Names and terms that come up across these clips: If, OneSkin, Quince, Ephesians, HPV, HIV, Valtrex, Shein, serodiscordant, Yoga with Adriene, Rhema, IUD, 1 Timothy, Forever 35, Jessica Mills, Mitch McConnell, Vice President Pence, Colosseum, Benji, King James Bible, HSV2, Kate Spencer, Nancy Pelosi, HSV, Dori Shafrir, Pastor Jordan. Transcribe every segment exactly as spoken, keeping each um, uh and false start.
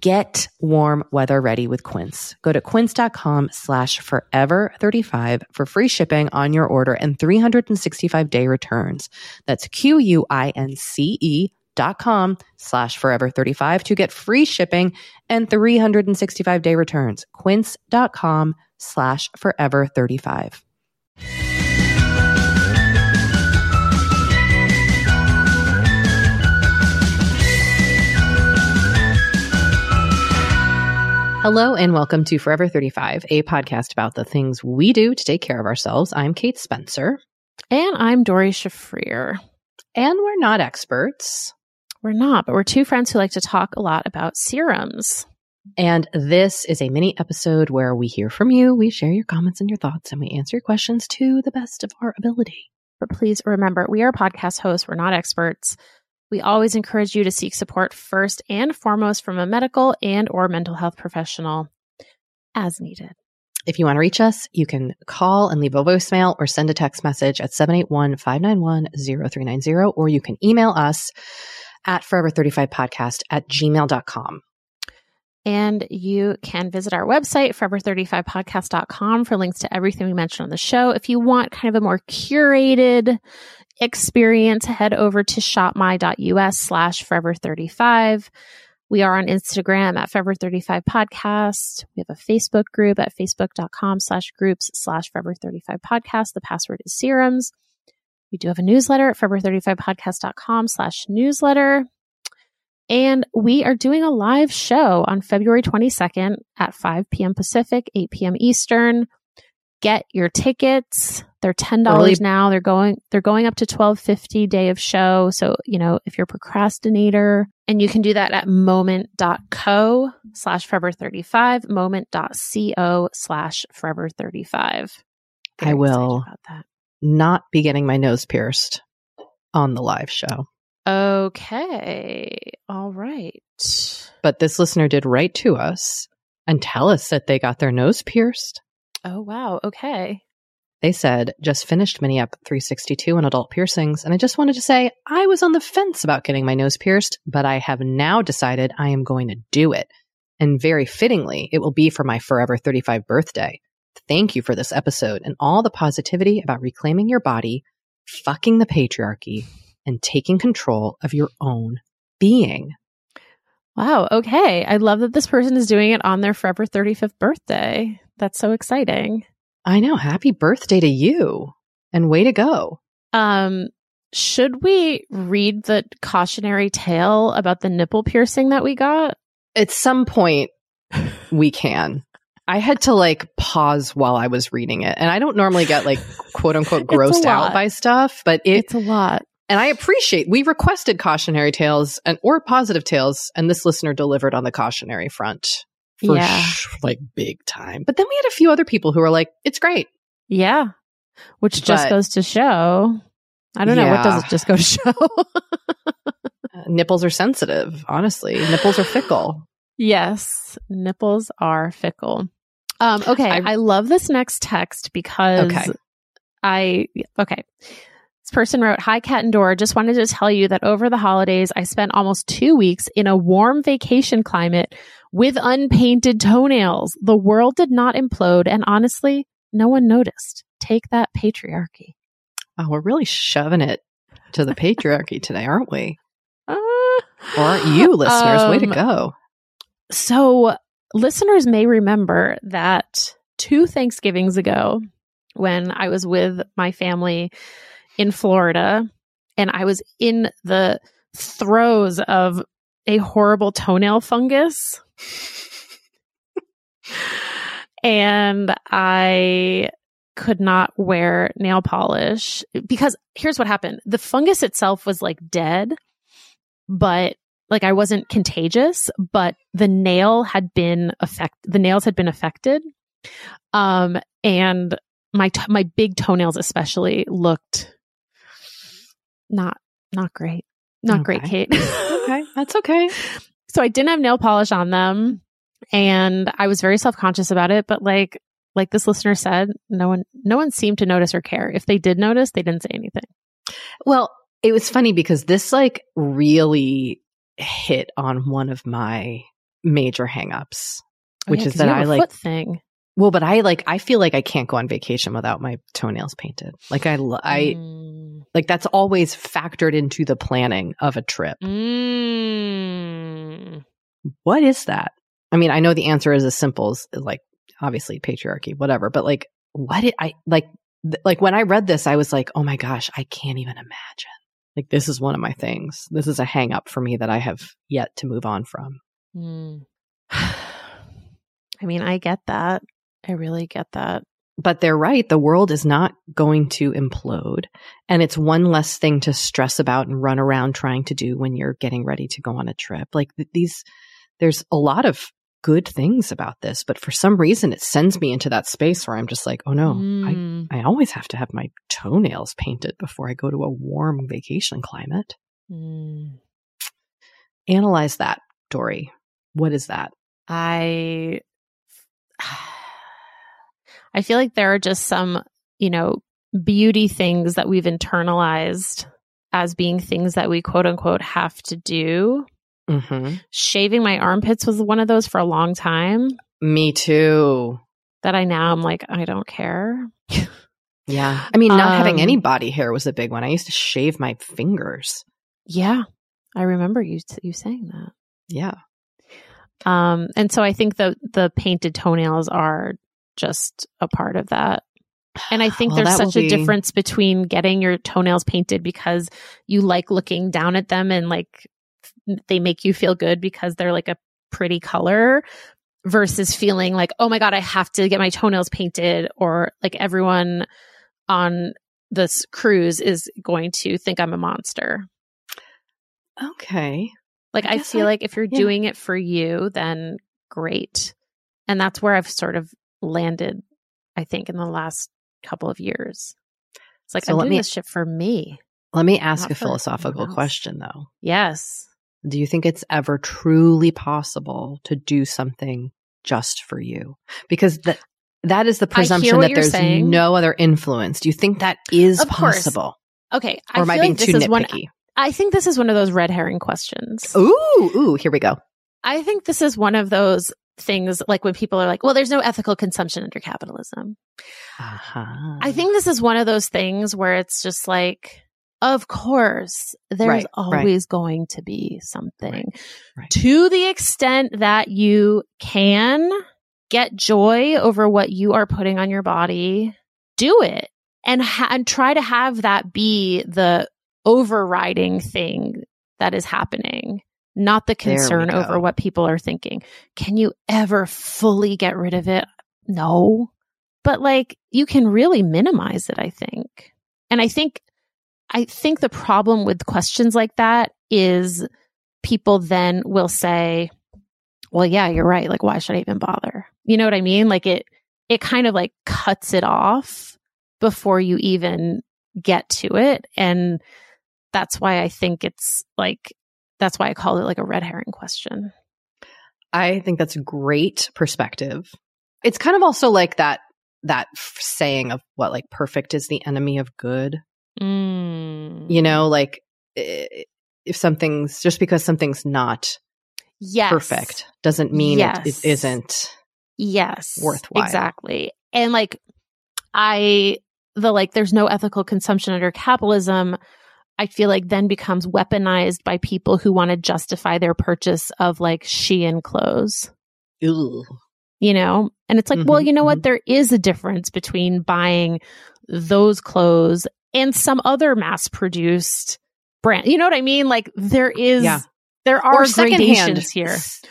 get warm weather ready with Quince. Go to quince.com slash forever 35 for free shipping on your order and three hundred sixty-five day returns. That's Q-U-I-N-C-E dot com slash forever 35 to get free shipping and three hundred sixty-five day returns. Quince.com slash forever 35. Hello and welcome to Forever thirty-five, a podcast about the things we do to take care of ourselves. I'm Kate Spencer. And I'm Dori Shafrir. And we're not experts. We're not, but we're two friends who like to talk a lot about serums. And this is a mini episode where we hear from you, we share your comments and your thoughts, and we answer your questions to the best of our ability. But please remember, we are podcast hosts. We're not experts. We always encourage you to seek support first and foremost from a medical and or mental health professional as needed. If you want to reach us, you can call and leave a voicemail or send a text message at seven eight one, five nine one, zero three nine zero, or you can email us at forever thirty-five podcast at gmail dot com. And you can visit our website, forever thirty-five podcast dot com, for links to everything we mentioned on the show. If you want kind of a more curated experience, head over to shopmy.us slash forever thirty-five. We are on Instagram at forever thirty-five podcast. We have a Facebook group at facebook.com slash groups slash forever thirty-five podcast. The password is serums. We do have a newsletter at forever thirty-five podcast dot com slash newsletter. And we are doing a live show on February twenty-second at five p.m. Pacific, eight p.m. Eastern. Get your tickets. They're ten dollars early now. They're going they're going up to twelve fifty day of show. So, you know, if you're a procrastinator, and you can do that at moment.co slash forever thirty-five, moment.co slash forever thirty-five. I will not be getting my nose pierced on the live show. Okay. All right. But this listener did write to us and tell us that they got their nose pierced. Oh, wow. Okay. They said, just finished Mini App three sixty-two on adult piercings, and I just wanted to say I was on the fence about getting my nose pierced, but I have now decided I am going to do it. And very fittingly, it will be for my Forever thirty-five birthday. Thank you for this episode and all the positivity about reclaiming your body, fucking the patriarchy, and taking control of your own being. Wow. Okay. I love that this person is doing it on their Forever thirty-fifth birthday. That's so exciting. I know. Happy birthday to you and way to go. Um, should we read the cautionary tale about the nipple piercing that we got? At some point, we can. I had to like pause while I was reading it. And I don't normally get like quote unquote grossed out by stuff, but it, it's a lot. And I appreciate, we requested cautionary tales and or positive tales, and this listener delivered on the cautionary front for yeah. sh- like big time. But then we had a few other people who were like, it's great. Yeah. Which but, just goes to show. I don't yeah. know. What does it just go to show? Nipples are sensitive, honestly. Nipples are fickle. Yes. Nipples are fickle. Um, okay. I, I love this next text because okay. I, okay. This person wrote, "Hi, Kat and Dora. Just wanted to tell you that over the holidays, I spent almost two weeks in a warm vacation climate with unpainted toenails. The world did not implode. And honestly, no one noticed. Take that, patriarchy." Oh, we're really shoving it to the patriarchy today, aren't we? Uh, or aren't you, listeners? Um, Way to go. So listeners may remember that two Thanksgivings ago, when I was with my family in Florida, and I was in the throes of a horrible toenail fungus, and I could not wear nail polish because here's what happened. The fungus itself was like dead, but like I wasn't contagious, but the nail had been affect. The nails had been affected. Um, and my, t- my big toenails especially looked not, not great. Not okay. great, Kate. Okay. That's okay. So I didn't have nail polish on them, and I was very self-conscious about it, but like, Like this listener said, no one no one seemed to notice or care. If they did notice, they didn't say anything. Well, it was funny because this like really hit on one of my major hangups, which oh, yeah, is that you have I a like foot thing. Well, but I like I feel like I can't go on vacation without my toenails painted. Like I I mm. like that's always factored into the planning of a trip. Mm. What is that? I mean, I know the answer is as simple as like obviously patriarchy, whatever. But like, what did I like, th- like when I read this, I was like, oh my gosh, I can't even imagine. Like, this is one of my things. This is a hang up for me that I have yet to move on from. Mm. I mean, I get that. I really get that. But they're right. The world is not going to implode. And it's one less thing to stress about and run around trying to do when you're getting ready to go on a trip. Like th- these, there's a lot of good things about this, but for some reason it sends me into that space where I'm just like, oh no, mm. I, I always have to have my toenails painted before I go to a warm vacation climate. Mm. Analyze that, Dori. What is that? I I feel like there are just some, you know, beauty things that we've internalized as being things that we quote unquote have to do. Mm-hmm. Shaving my armpits was one of those for a long time. Me too. That I now I'm like, I don't care. Yeah. I mean, not um, having any body hair was a big one. I used to shave my fingers. Yeah. I remember you you saying that. Yeah. Um, and so I think the, the painted toenails are just a part of that. And I think well, there's such a be... difference between getting your toenails painted because you like looking down at them and like they make you feel good because they're like a pretty color versus feeling like, oh my God, I have to get my toenails painted or like everyone on this cruise is going to think I'm a monster. Okay. Like I, I feel I, like if you're yeah. doing it for you, then great. And that's where I've sort of landed, I think, in the last couple of years. It's like, so I'm doing me, this shit for me. Let me ask a philosophical question though. Yes. Do you think it's ever truly possible to do something just for you? Because that that is the presumption that there's saying. no other influence. Do you think that is of possible? Course. Okay. Or I am I being like too nitpicky? One, I think this is one of those red herring questions. Ooh, ooh, here we go. I think this is one of those things like when people are like, well, there's no ethical consumption under capitalism. Uh-huh. I think this is one of those things where it's just like, Of course, there's right, always right. going to be something. Right, right. To the extent that you can get joy over what you are putting on your body, do it. And, ha- and try to have that be the overriding thing that is happening, not the concern over what people are thinking. Can you ever fully get rid of it? No. But like, you can really minimize it, I think. And I think... I think the problem with questions like that is people then will say, well, yeah, you're right. Like, why should I even bother? You know what I mean? Like it, it kind of like cuts it off before you even get to it. And that's why I think it's like, that's why I call it like a red herring question. I think that's a great perspective. It's kind of also like that, that saying of what, like perfect is the enemy of good. Mm. You know, like if something's just because something's not yes. perfect doesn't mean yes. it, it isn't yes. worthwhile. Exactly. And like, I, the like, there's no ethical consumption under capitalism, I feel like then becomes weaponized by people who want to justify their purchase of like Shein clothes. Ew. You know, and it's like, mm-hmm, well, you know mm-hmm. what? There is a difference between buying those clothes and some other mass-produced brand. You know what I mean? Like there is, yeah. there are gradations here.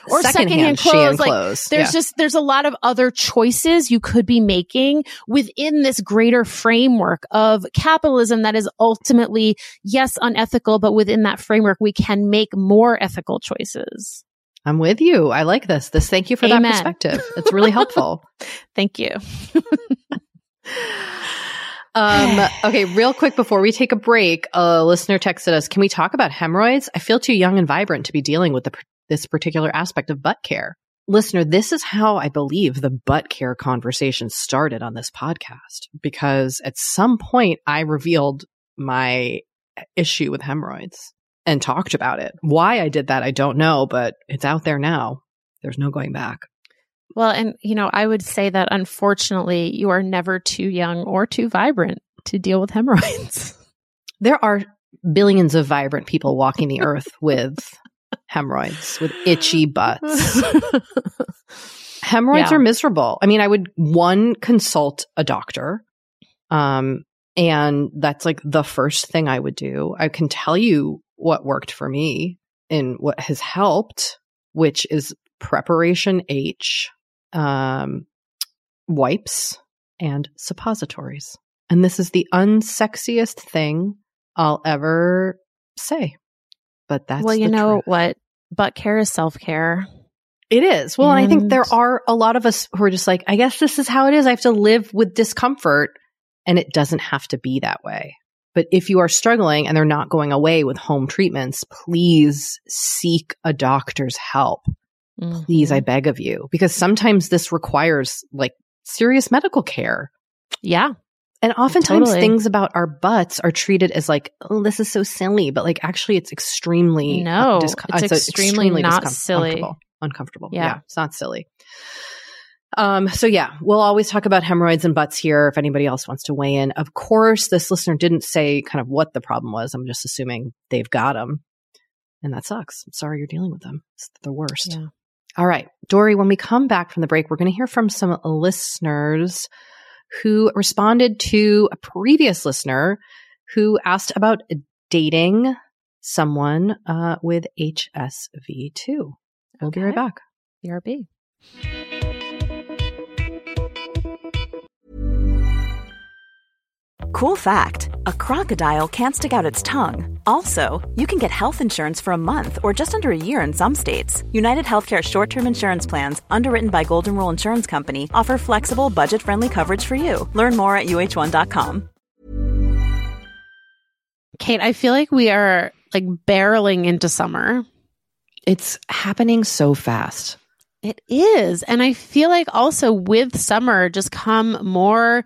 Or secondhand, secondhand clothes. Like, clothes. There's yeah. just, there's a lot of other choices you could be making within this greater framework of capitalism that is ultimately, yes, unethical, but within that framework, we can make more ethical choices. I'm with you. I like this. This, thank you for Amen. That perspective. It's really helpful. Thank you. Um, okay, real quick before we take a break, a listener texted us, can we talk about hemorrhoids? I feel too young and vibrant to be dealing with the, this particular aspect of butt care. Listener, this is how I believe the butt care conversation started on this podcast, because at some point I revealed my issue with hemorrhoids and talked about it. Why I did that, I don't know, but it's out there now. There's no going back. Well, and, you know, I would say that unfortunately, you are never too young or too vibrant to deal with hemorrhoids. There are billions of vibrant people walking the earth with hemorrhoids, with itchy butts. Hemorrhoids yeah. are miserable. I mean, I would, one, consult a doctor. Um, and that's like the first thing I would do. I can tell you what worked for me and what has helped, which is Preparation H. Um, wipes and suppositories. And this is the unsexiest thing I'll ever say. But that's Well, you the know truth. What? Butt care is self-care. It is. Well, and I think there are a lot of us who are just like, I guess this is how it is. I have to live with discomfort. And it doesn't have to be that way. But if you are struggling and they're not going away with home treatments, please seek a doctor's help. Please, I beg of you, because sometimes this requires like serious medical care. Yeah. And oftentimes totally. Things about our butts are treated as like, oh, this is so silly. But like, actually, it's extremely. No, dis- it's, it's extremely, extremely not discom- silly. Uncomfortable. uncomfortable. Yeah. yeah. It's not silly. Um. So yeah, we'll always talk about hemorrhoids and butts here if anybody else wants to weigh in. Of course, this listener didn't say kind of what the problem was. I'm just assuming they've got them. And that sucks. I'm sorry you're dealing with them. It's the worst. Yeah. All right, Dori, when we come back from the break, we're going to hear from some listeners who responded to a previous listener who asked about dating someone uh, with H S V two. We'll okay. be right back. B R B. Cool fact, a crocodile can't stick out its tongue. Also, you can get health insurance for a month or just under a year in some states. United Healthcare short-term insurance plans, underwritten by Golden Rule Insurance Company, offer flexible, budget-friendly coverage for you. Learn more at U H one dot com. Kate, I feel like we are like barreling into summer. It's happening so fast. It is. And I feel like also with summer just come more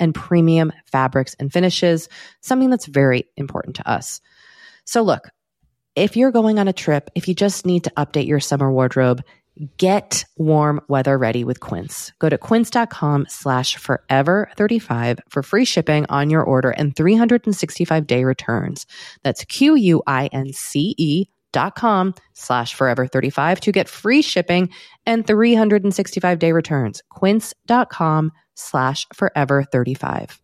and premium fabrics and finishes, something that's very important to us. So look, if you're going on a trip, if you just need to update your summer wardrobe, get warm weather ready with Quince. Go to quince.com slash forever thirty-five for free shipping on your order and three hundred sixty-five day returns. That's Q-U-I-N-C-E dot com slash forever thirty-five to get free shipping and three hundred sixty-five day returns. Quince.com slash forever thirty-five.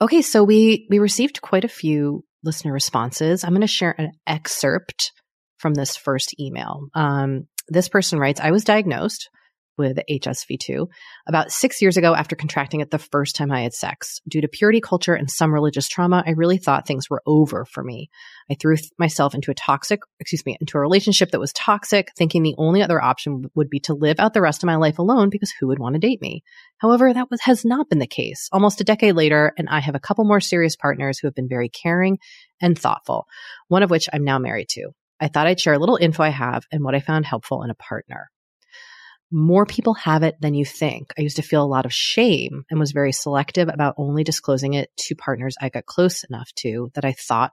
Okay, so we we received quite a few listener responses. I'm going to share an excerpt from this first email. Um, this person writes, I was diagnosed with H S V two about six years ago after contracting it the first time I had sex. Due to purity culture and some religious trauma, I really thought things were over for me. I threw myself into a toxic, excuse me, into a relationship that was toxic, thinking the only other option would be to live out the rest of my life alone because who would want to date me? However, that was, has not been the case. Almost a decade later, and I have a couple more serious partners who have been very caring and thoughtful, one of which I'm now married to. I thought I'd share a little info I have and what I found helpful in a partner. More people have it than you think. I used to feel a lot of shame and was very selective about only disclosing it to partners I got close enough to that I thought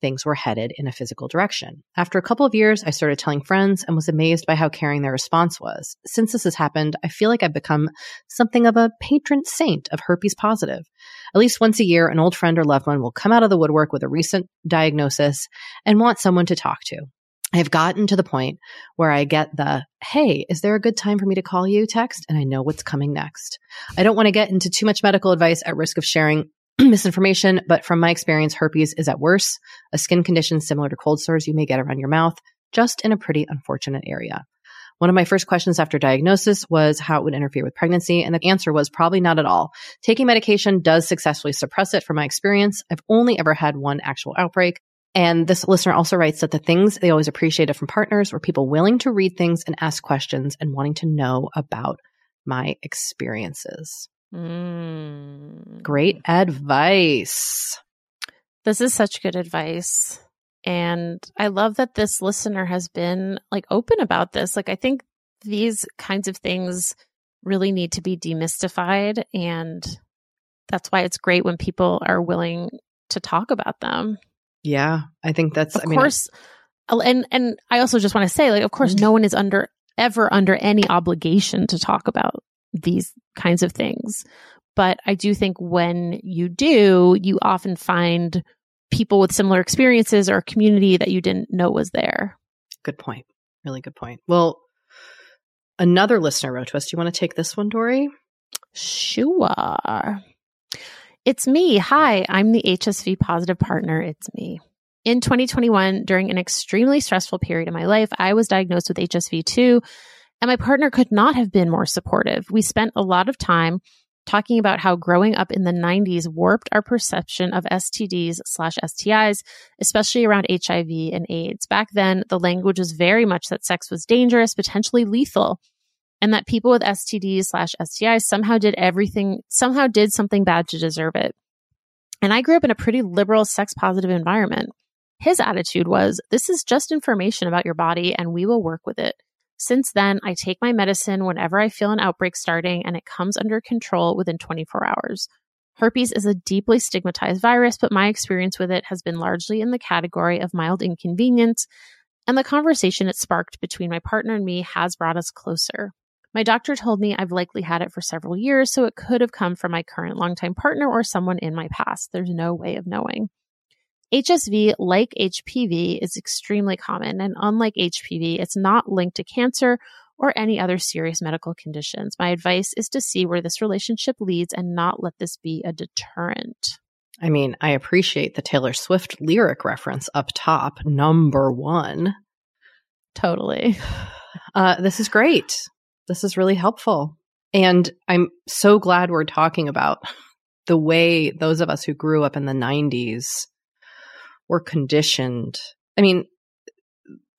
things were headed in a physical direction. After a couple of years, I started telling friends and was amazed by how caring their response was. Since this has happened, I feel like I've become something of a patron saint of herpes positive. At least once a year, an old friend or loved one will come out of the woodwork with a recent diagnosis and want someone to talk to. I've gotten to the point where I get the, hey, is there a good time for me to call you text? And I know what's coming next. I don't want to get into too much medical advice at risk of sharing misinformation, but from my experience, herpes is at worst a skin condition similar to cold sores you may get around your mouth, just in a pretty unfortunate area. One of my first questions after diagnosis was how it would interfere with pregnancy, and the answer was probably not at all. Taking medication does successfully suppress it from my experience. I've only ever had one actual outbreak. And this listener also writes that the things they always appreciated from partners were people willing to read things and ask questions and wanting to know about my experiences. Mm. Great advice. This is such good advice. And I love that this listener has been like open about this. Like, I think these kinds of things really need to be demystified. And that's why it's great when people are willing to talk about them. Yeah, I think that's, of I mean, course, and and I also just want to say, like, of course, no one is under ever under any obligation to talk about these kinds of things. But I do think when you do, you often find people with similar experiences or a community that you didn't know was there. Good point. Really good point. Well, another listener wrote to us. Do you want to take this one, Dori? Sure. It's me. Hi, I'm the H S V positive partner. It's me. In twenty twenty-one, during an extremely stressful period in my life, I was diagnosed with H S V two, and my partner could not have been more supportive. We spent a lot of time talking about how growing up in the nineties warped our perception of S T Ds slash S T Is, especially around H I V and AIDS. Back then, the language was very much that sex was dangerous, potentially lethal, and that people with S T Ds slash S T Is somehow did everything, somehow did something bad to deserve it. And I grew up in a pretty liberal, sex-positive environment. His attitude was, this is just information about your body and we will work with it. Since then, I take my medicine whenever I feel an outbreak starting and it comes under control within twenty-four hours. Herpes is a deeply stigmatized virus, but my experience with it has been largely in the category of mild inconvenience, and the conversation it sparked between my partner and me has brought us closer. My doctor told me I've likely had it for several years, so it could have come from my current longtime partner or someone in my past. There's no way of knowing. H S V, like H P V, is extremely common, and unlike H P V, it's not linked to cancer or any other serious medical conditions. My advice is to see where this relationship leads and not let this be a deterrent. I mean, I appreciate the Taylor Swift lyric reference up top, number one. Totally. Uh, this is great. This is really helpful. And I'm so glad we're talking about the way those of us who grew up in the nineties were conditioned. I mean,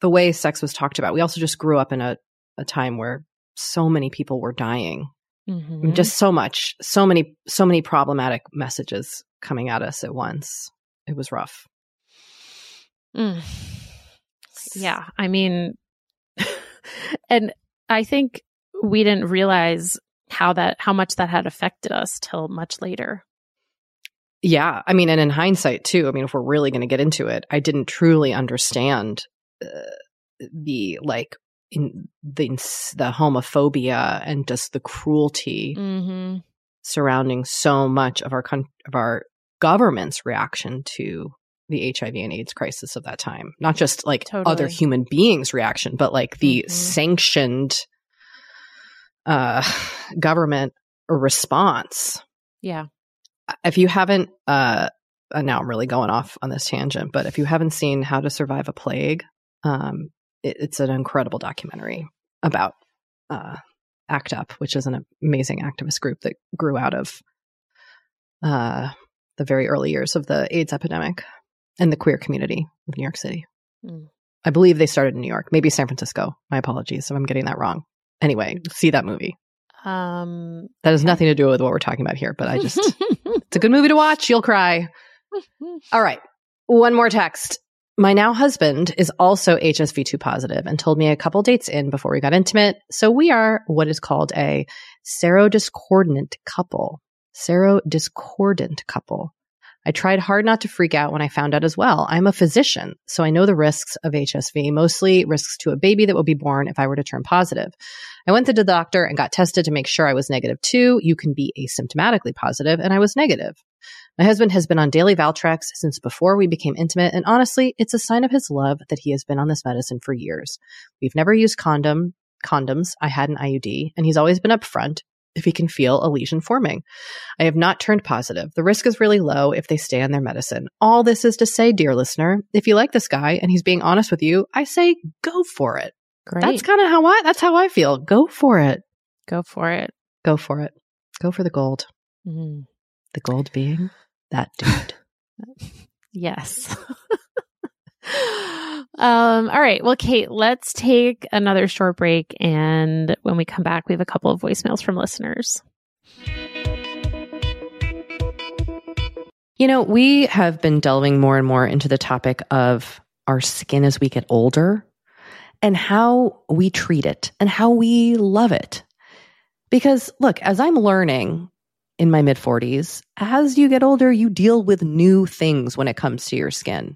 the way sex was talked about. We also just grew up in a, a time where so many people were dying. Mm-hmm. I mean, just so much, so many, so many problematic messages coming at us at once. It was rough. Mm. Yeah. I mean, and I think we didn't realize how that, how much that had affected us till much later. Yeah. I mean, and in hindsight too, I mean, if we're really going to get into it, I didn't truly understand uh, the like, in the the homophobia and just the cruelty mm-hmm. surrounding so much of our con- of our government's reaction to the H I V and AIDS crisis of that time, not just like totally. Other human beings' reaction, but like the mm-hmm. sanctioned uh, government response. Yeah, if you haven't, uh, now I'm really going off on this tangent, but if you haven't seen How to Survive a Plague, um. It's an incredible documentary about uh, ACT UP, which is an amazing activist group that grew out of uh, the very early years of the AIDS epidemic and the queer community of New York City. Mm. I believe they started in New York, maybe San Francisco. My apologies if I'm getting that wrong. Anyway, see that movie. Um, that has nothing to do with what we're talking about here, but I just, it's a good movie to watch. You'll cry. All right. One more text. My now husband is also H S V two positive and told me a couple dates in before we got intimate. So we are what is called a serodiscordant couple. Serodiscordant couple. I tried hard not to freak out when I found out as well. I'm a physician, so I know the risks of H S V, mostly risks to a baby that will be born if I were to turn positive. I went to the doctor and got tested to make sure I was negative too. You can be asymptomatically positive, and I was negative. My husband has been on daily Valtrex since before we became intimate, and honestly, it's a sign of his love that he has been on this medicine for years. We've never used condom condoms. I had an I U D, and he's always been upfront if he can feel a lesion forming. I have not turned positive. The risk is really low if they stay on their medicine. All this is to say, dear listener, if you like this guy and he's being honest with you, I say go for it. Great. That's kind of how I, that's how I feel. Go for it. Go for it. Go for it. Go for the gold. Mm. The gold being that dude. Yes. Um, all right. Well, Kate, let's take another short break. And when we come back, we have a couple of voicemails from listeners. You know, we have been delving more and more into the topic of our skin as we get older and how we treat it and how we love it. Because look, as I'm learning in my mid forties, as you get older, you deal with new things when it comes to your skin.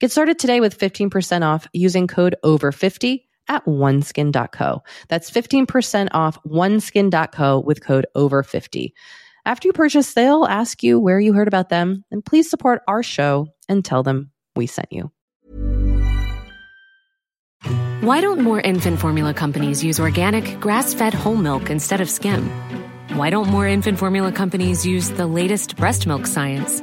Get started today with fifteen percent off using code over fifty at one skin dot co. That's fifteen percent off one skin dot co with code over fifty. After you purchase, they'll ask you where you heard about them, and please support our show and tell them we sent you. Why don't more infant formula companies use organic, grass-fed whole milk instead of skim? Why don't more infant formula companies use the latest breast milk science?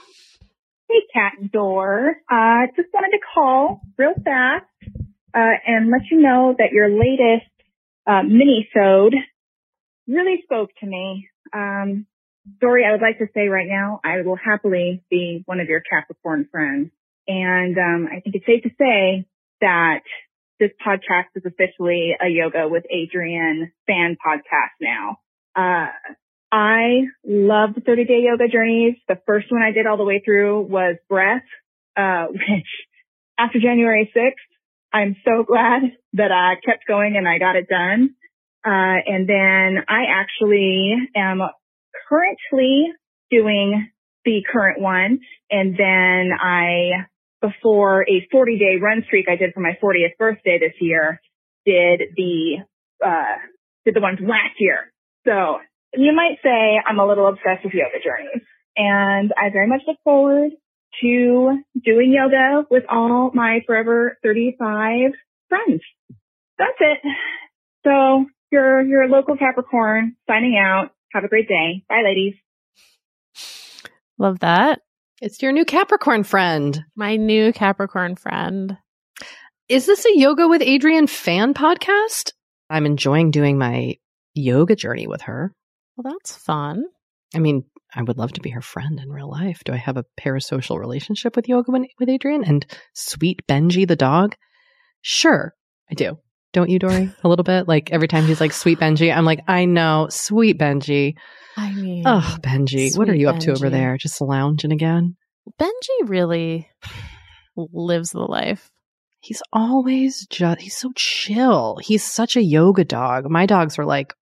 Hey, Kat and Dor. Uh, just wanted to call real fast uh, and let you know that your latest uh, mini-sode really spoke to me. Um, Dori, I would like to say right now, I will happily be one of your Capricorn friends. And um, I think it's safe to say that this podcast is officially a Yoga with Adriene fan podcast now. Uh I love the thirty-day yoga journeys. The first one I did all the way through was breath, uh, which after January sixth, I'm so glad that I kept going and I got it done. Uh, and then I actually am currently doing the current one. And then I, before a forty-day run streak I did for my fortieth birthday this year, did the, uh, did the one from last year. So, you might say I'm a little obsessed with yoga journeys, and I very much look forward to doing yoga with all my Forever thirty-five friends. That's it. So you're, you're a local Capricorn signing out. Have a great day. Bye, ladies. Love that. It's your new Capricorn friend. My new Capricorn friend. Is this a Yoga with Adriene fan podcast? I'm enjoying doing my yoga journey with her. Well, that's fun. I mean, I would love to be her friend in real life. Do I have a parasocial relationship with Yoga with Adriene and sweet Benji the dog? Sure, I do. Don't you, Dori? A little bit? Like every time he's like, sweet Benji, I'm like, I know, sweet Benji. I mean, oh, Benji, what are you up Benji. to over there? Just lounging again? Benji really lives the life. He's always just, he's so chill. He's such a yoga dog. My dogs are like,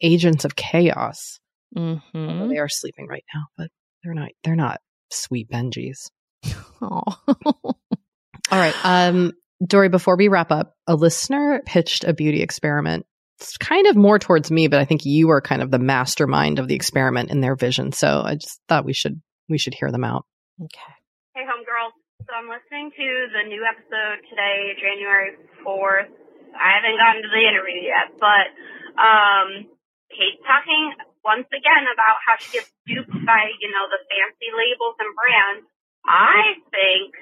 agents of chaos. Mm-hmm. They are sleeping right now, but they're not. They're not sweet Benjis. Oh, all right, um, Dori. Before we wrap up, a listener pitched a beauty experiment. It's kind of more towards me, but I think you are kind of the mastermind of the experiment in their vision. So I just thought we should we should hear them out. Okay. Hey, homegirl. So I'm listening to the new episode today, January fourth. I haven't gotten to the interview yet, but. Um, Kate's talking once again about how she gets duped by, you know, the fancy labels and brands. I think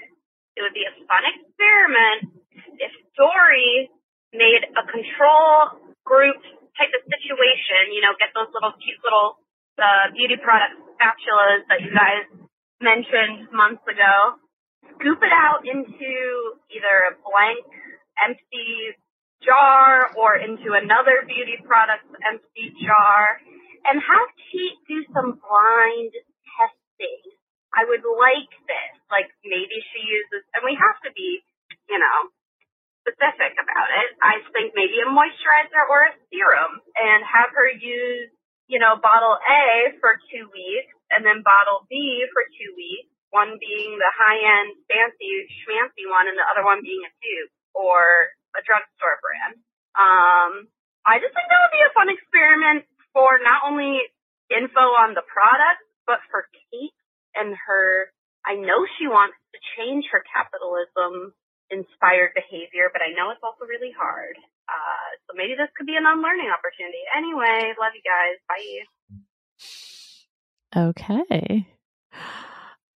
it would be a fun experiment if Dori made a control group type of situation, you know, get those little cute little uh, beauty product spatulas that you guys mentioned months ago, scoop it out into either a blank, empty jar or into another beauty product's empty jar and have Kate do some blind testing. I would like this. Like maybe she uses, and we have to be, you know, specific about it. I think maybe a moisturizer or a serum and have her use, you know, bottle A for two weeks and then bottle B for two weeks, one being the high-end fancy schmancy one and the other one being a dupe or a drugstore brand. Um, I just think that would be a fun experiment for not only info on the product, but for Kate and her, I know she wants to change her capitalism-inspired behavior, but I know it's also really hard. Uh, so maybe this could be an unlearning opportunity. Anyway, love you guys. Bye. Okay.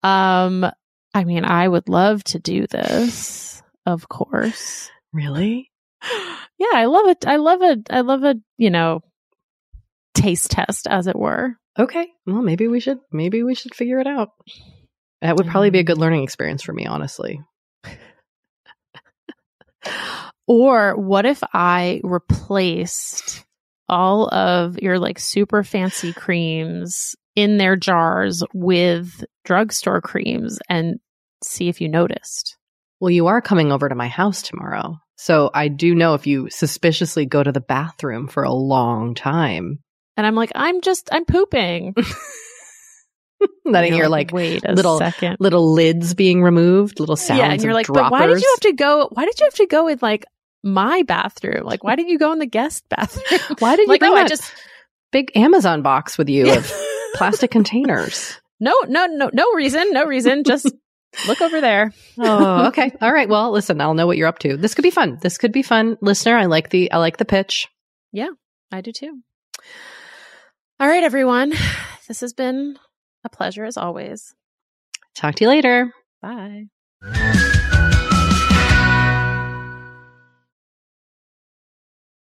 Um, I mean, I would love to do this, of course. Really? yeah, I love it. I love it. I love a, you know, taste test, as it were. Okay. Well, maybe we should, maybe we should figure it out. That would probably be a good learning experience for me, honestly. Or what if I replaced all of your like super fancy creams in their jars with drugstore creams and see if you noticed? Well, you are coming over to my house tomorrow. So I do know if you suspiciously go to the bathroom for a long time. And I'm like, I'm just, I'm pooping. Letting your like, wait a little second. Little lids being removed, little sounds. Yeah, and you're like, droppers. But why did you have to go? Why did you have to go in like my bathroom? Like, why did you go in the guest bathroom? Why did like, you bring oh, I just big Amazon box with you of plastic containers? No, no, no, no reason, no reason. Just look over there. Oh, okay, all right. Well, listen, I'll know what you're up to. This could be fun. This could be fun, listener. I like the I like the pitch. Yeah, I do too. All right, everyone. This has been a pleasure as always. Talk to you later. Bye.